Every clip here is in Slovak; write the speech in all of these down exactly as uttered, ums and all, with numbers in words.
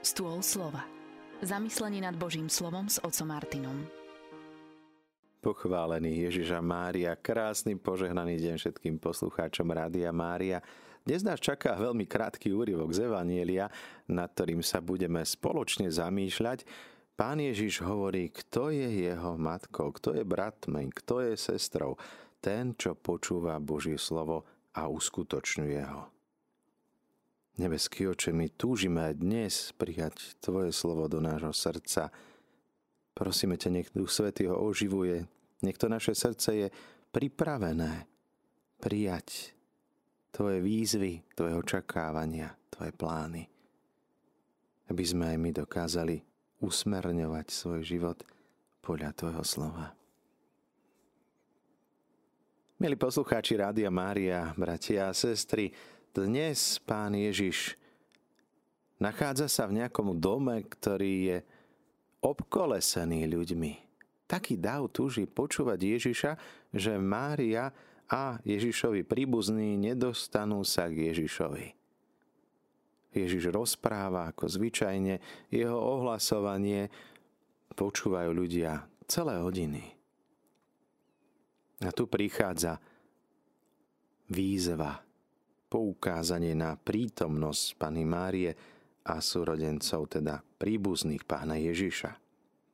Stôl slova. Zamyslenie nad Božím slovom s Otcom Martinom. Pochválený Ježiša Mária, krásny požehnaný deň všetkým poslucháčom Rádia Mária. Dnes nás čaká veľmi krátky úryvok z Evangelia, nad ktorým sa budeme spoločne zamýšľať. Pán Ježiš hovorí, kto je jeho matkou, kto je bratmi, kto je sestrou, ten, čo počúva Božie slovo a uskutočňuje ho. Nebeský Oče, my túžime dnes prijať Tvoje slovo do nášho srdca. Prosíme ťa, nech Duch Svätý ho oživuje, nech to naše srdce je pripravené prijať Tvoje výzvy, Tvoje očakávania, Tvoje plány. Aby sme aj my dokázali usmerňovať svoj život podľa Tvojho slova. Milí poslucháči Rádia Mária, bratia a sestry, dnes Pán Ježiš nachádza sa v nejakom dome, ktorý je obkolesený ľuďmi. Taký dav túži počúvať Ježiša, že Mária a Ježišovi príbuzní nedostanú sa k Ježišovi. Ježiš rozpráva ako zvyčajne, jeho ohlasovanie počúvajú ľudia celé hodiny. A tu prichádza výzva, poukázanie na prítomnosť Panny Márie a súrodencov, teda príbuzných Pána Ježiša,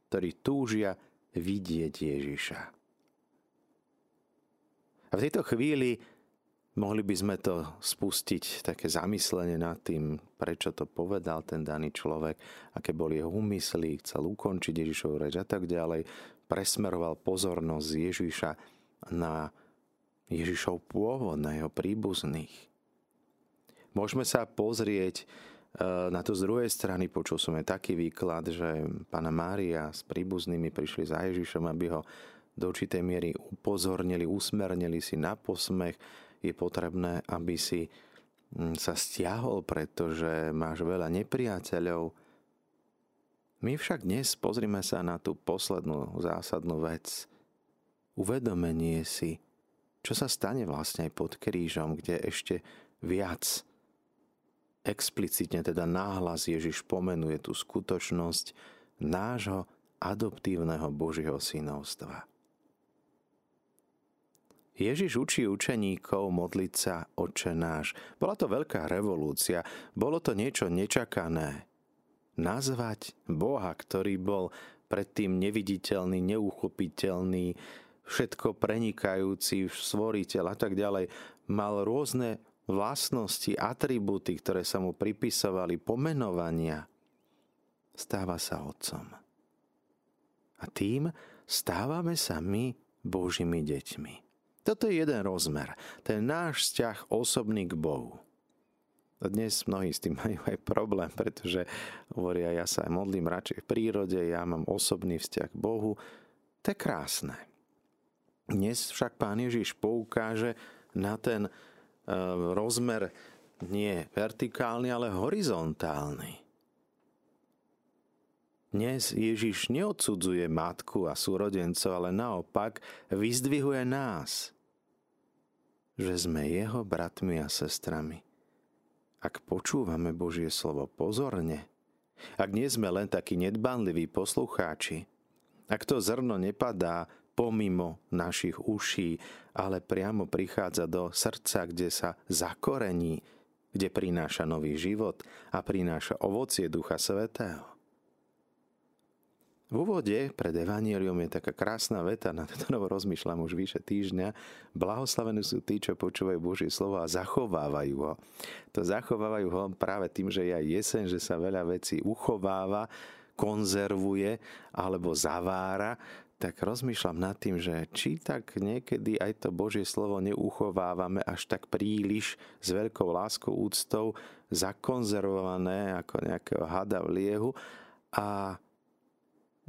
ktorí túžia vidieť Ježiša. A v tejto chvíli mohli by sme to spustiť, také zamyslenie nad tým, prečo to povedal ten daný človek, aké boli jeho úmysly, chcel ukončiť Ježišovu reč a tak ďalej, presmeroval pozornosť Ježiša na Ježišov pôvod, na jeho príbuzných. Môžeme sa pozrieť na to z druhej strany. Počul som aj taký výklad, že Panna Mária s príbuznými prišli za Ježišom, aby ho do určitej miery upozornili, usmernili si na posmech. Je potrebné, aby si sa stiahol, pretože máš veľa nepriateľov. My však dnes pozrime sa na tú poslednú zásadnú vec. Uvedomenie si, čo sa stane vlastne aj pod krížom, kde ešte viac explicitne, teda náhlas, Ježiš pomenuje tú skutočnosť nášho adoptívneho Božieho synovstva. Ježiš učí učeníkov modliť sa Otče náš. Bola to veľká revolúcia, bolo to niečo nečakané. Nazvať Boha, ktorý bol predtým neviditeľný, neuchopiteľný, všetko prenikajúci, stvoriteľ a tak ďalej, mal rôzne vlastnosti, atribúty, ktoré sa mu pripisovali, pomenovania, stáva sa otcom. A tým stávame sa my Božími deťmi. Toto je jeden rozmer, ten náš vzťah osobný k Bohu. Dnes mnohí s tým majú aj problém, pretože hovoria, ja sa aj modlím radšej v prírode, ja mám osobný vzťah k Bohu. To je krásne. Dnes však Pán Ježiš poukáže na ten rozmer nie vertikálny, ale horizontálny. Dnes Ježiš neodsudzuje matku a súrodencov, ale naopak vyzdvihuje nás, že sme jeho bratmi a sestrami. Ak počúvame Božie slovo pozorne, ak nie sme len takí nedbanliví poslucháči, ak to zrno nepadá pomimo našich uší, ale priamo prichádza do srdca, kde sa zakorení, kde prináša nový život a prináša ovocie Ducha Svätého. V úvode pred Evangeliom je taká krásna veta, na ktorou rozmýšľam už vyše týždňa. Blahoslavení sú tí, čo počúvajú Božie slovo a zachovávajú ho. To zachovávajú ho práve tým, že je aj jeseň, že sa veľa vecí uchováva, konzervuje alebo zavára. Tak rozmýšľam nad tým, že či tak niekedy aj to Božie slovo neuchovávame až tak príliš s veľkou láskou, úctou, zakonzervované ako nejakého hada v liehu, a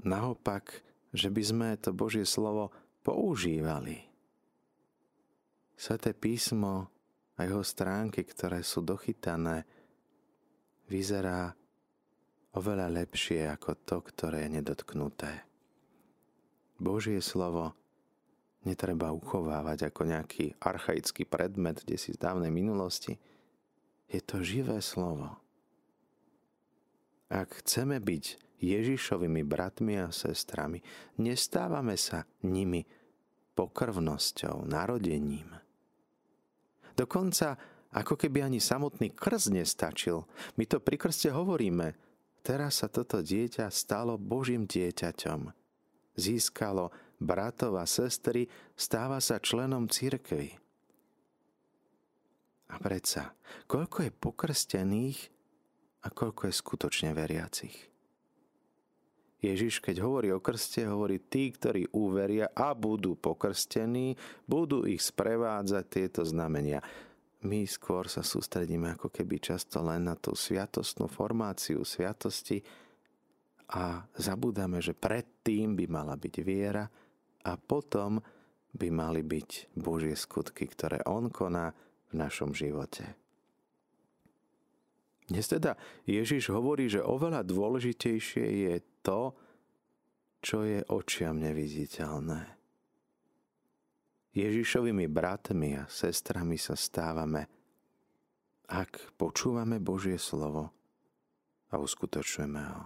naopak, že by sme to Božie slovo používali. Sveté písmo a jeho stránky, ktoré sú dochytané, vyzerá oveľa lepšie ako to, ktoré je nedotknuté. Božie slovo netreba uchovávať ako nejaký archaický predmet, kde si z dávnej minulosti. Je to živé slovo. A Ak chceme byť Ježišovými bratmi a sestrami, nestávame sa nimi pokrvnosťou, narodením. Dokonca, ako keby ani samotný krst nestačil. My to pri krste hovoríme. Teraz sa toto dieťa stalo Božím dieťaťom. Získalo bratov a sestry, stáva sa členom cirkvi. A predsa, koľko je pokrstených a koľko je skutočne veriacich? Ježiš, keď hovorí o krste, hovorí, tí, ktorí uveria a budú pokrstení, budú ich sprevádzať tieto znamenia. My skôr sa sústredíme ako keby často len na tú sviatostnú formáciu sviatosti a zabúdame, že predtým by mala byť viera a potom by mali byť Božie skutky, ktoré on koná v našom živote. Dnes teda Ježiš hovorí, že oveľa dôležitejšie je to, čo je očiam neviditeľné. Ježišovými bratmi a sestrami sa stávame, ak počúvame Božie slovo a uskutočujeme ho.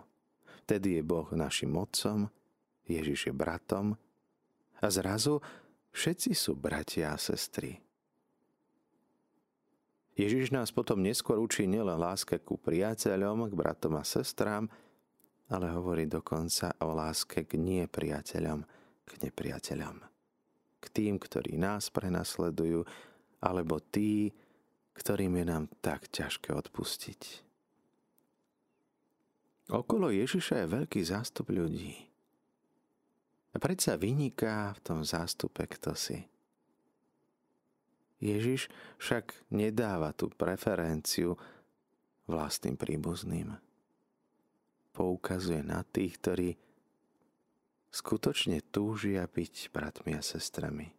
Vtedy je Boh našim otcom, Ježiš je bratom a zrazu všetci sú bratia a sestry. Ježiš nás potom neskôr učí nielen láske ku priateľom, k bratom a sestrám, ale hovorí dokonca o láske k nepriateľom, k nepriateľom. K tým, ktorí nás prenasledujú, alebo tí, ktorým je nám tak ťažké odpustiť. Okolo Ježiša je veľký zástup ľudí. A predsa vyniká v tom zástupe kto si. Ježiš však nedáva tú preferenciu vlastným príbuzným. Poukazuje na tých, ktorí skutočne túžia byť bratmi a sestrami.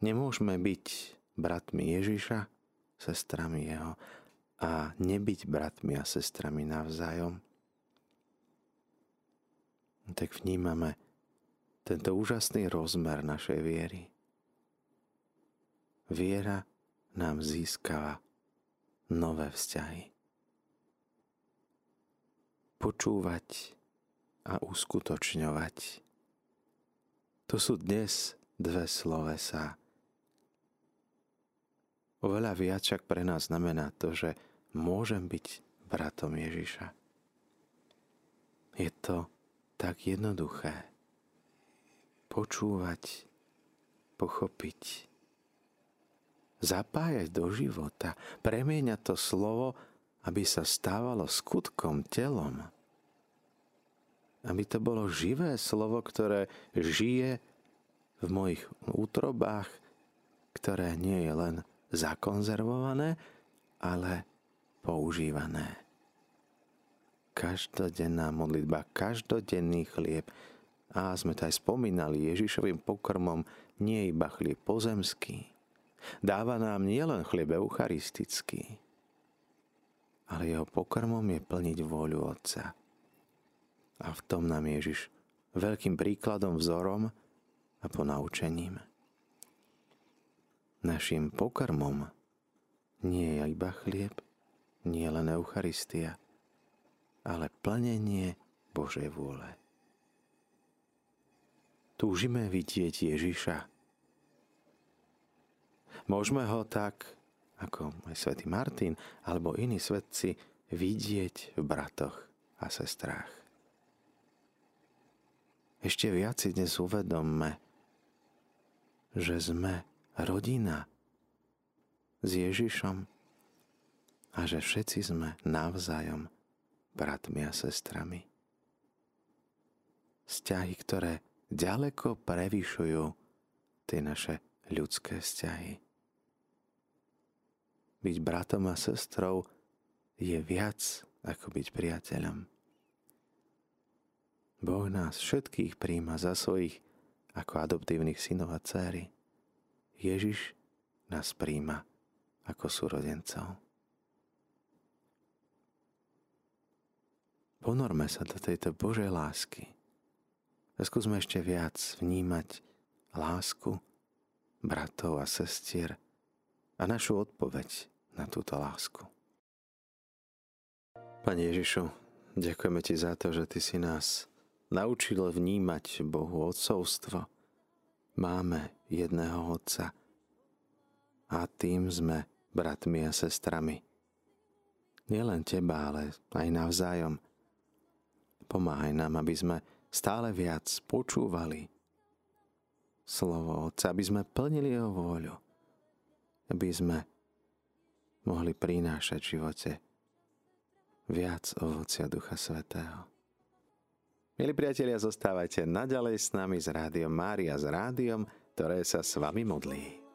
Nemôžeme byť bratmi Ježiša, sestrami jeho a nebyť bratmi a sestrami navzájom. Tak vnímame tento úžasný rozmer našej viery. Viera nám získava nové vzťahy. Počúvať a uskutočňovať. To sú dnes dve slovesá. Oveľa viac však pre nás znamená to, že môžem byť bratom Ježiša. Je to tak jednoduché. Počúvať, pochopiť. Zapájať do života, premieňať to slovo, aby sa stávalo skutkom, telom. Aby to bolo živé slovo, ktoré žije v mojich útrobách, ktoré nie je len zakonzervované, ale používané. Každodenná modlitba, každodenný chlieb. A sme to aj spomínali, Ježišovým pokrmom nie iba chlieb pozemský. Dáva nám nielen chlieb eucharistický, ale jeho pokrmom je plniť vôľu Otca. A v tom nám Ježiš veľkým príkladom, vzorom a ponaučením. Našim pokrmom nie je iba chlieb, nie len eucharistia, ale plnenie Božej vôle. Túžime vidieť Ježiša. Môžeme ho tak, ako aj svätý Martin alebo iní svätci, vidieť v bratoch a sestrách. Ešte viac si dnes uvedomme, že sme rodina s Ježišom a že všetci sme navzájom bratmi a sestrami. Vzťahy, ktoré ďaleko prevyšujú tie naše ľudské vzťahy. Byť bratom a sestrou je viac ako byť priateľom. Boh nás všetkých prijíma za svojich ako adoptívnych synov a dcéry. Ježiš nás prijíma ako súrodencov. Ponorme sa do tejto Božej lásky. Skúsme ešte viac vnímať lásku bratov a sestier a našu odpoveď na túto lásku. Pane Ježišu, ďakujeme Ti za to, že Ty si nás naučil vnímať Bohu otcovstvo. Máme jedného Otca a tým sme bratmi a sestrami. Nielen Teba, ale aj navzájom. Pomáhaj nám, aby sme stále viac počúvali slovo Otca, aby sme plnili Jeho vôľu, aby sme mohli prinášať v živote viac ovocia Ducha Svätého. Milí priatelia, zostávajte naďalej s nami z Rádiom Mária, s rádiom, ktoré sa s vami modlí.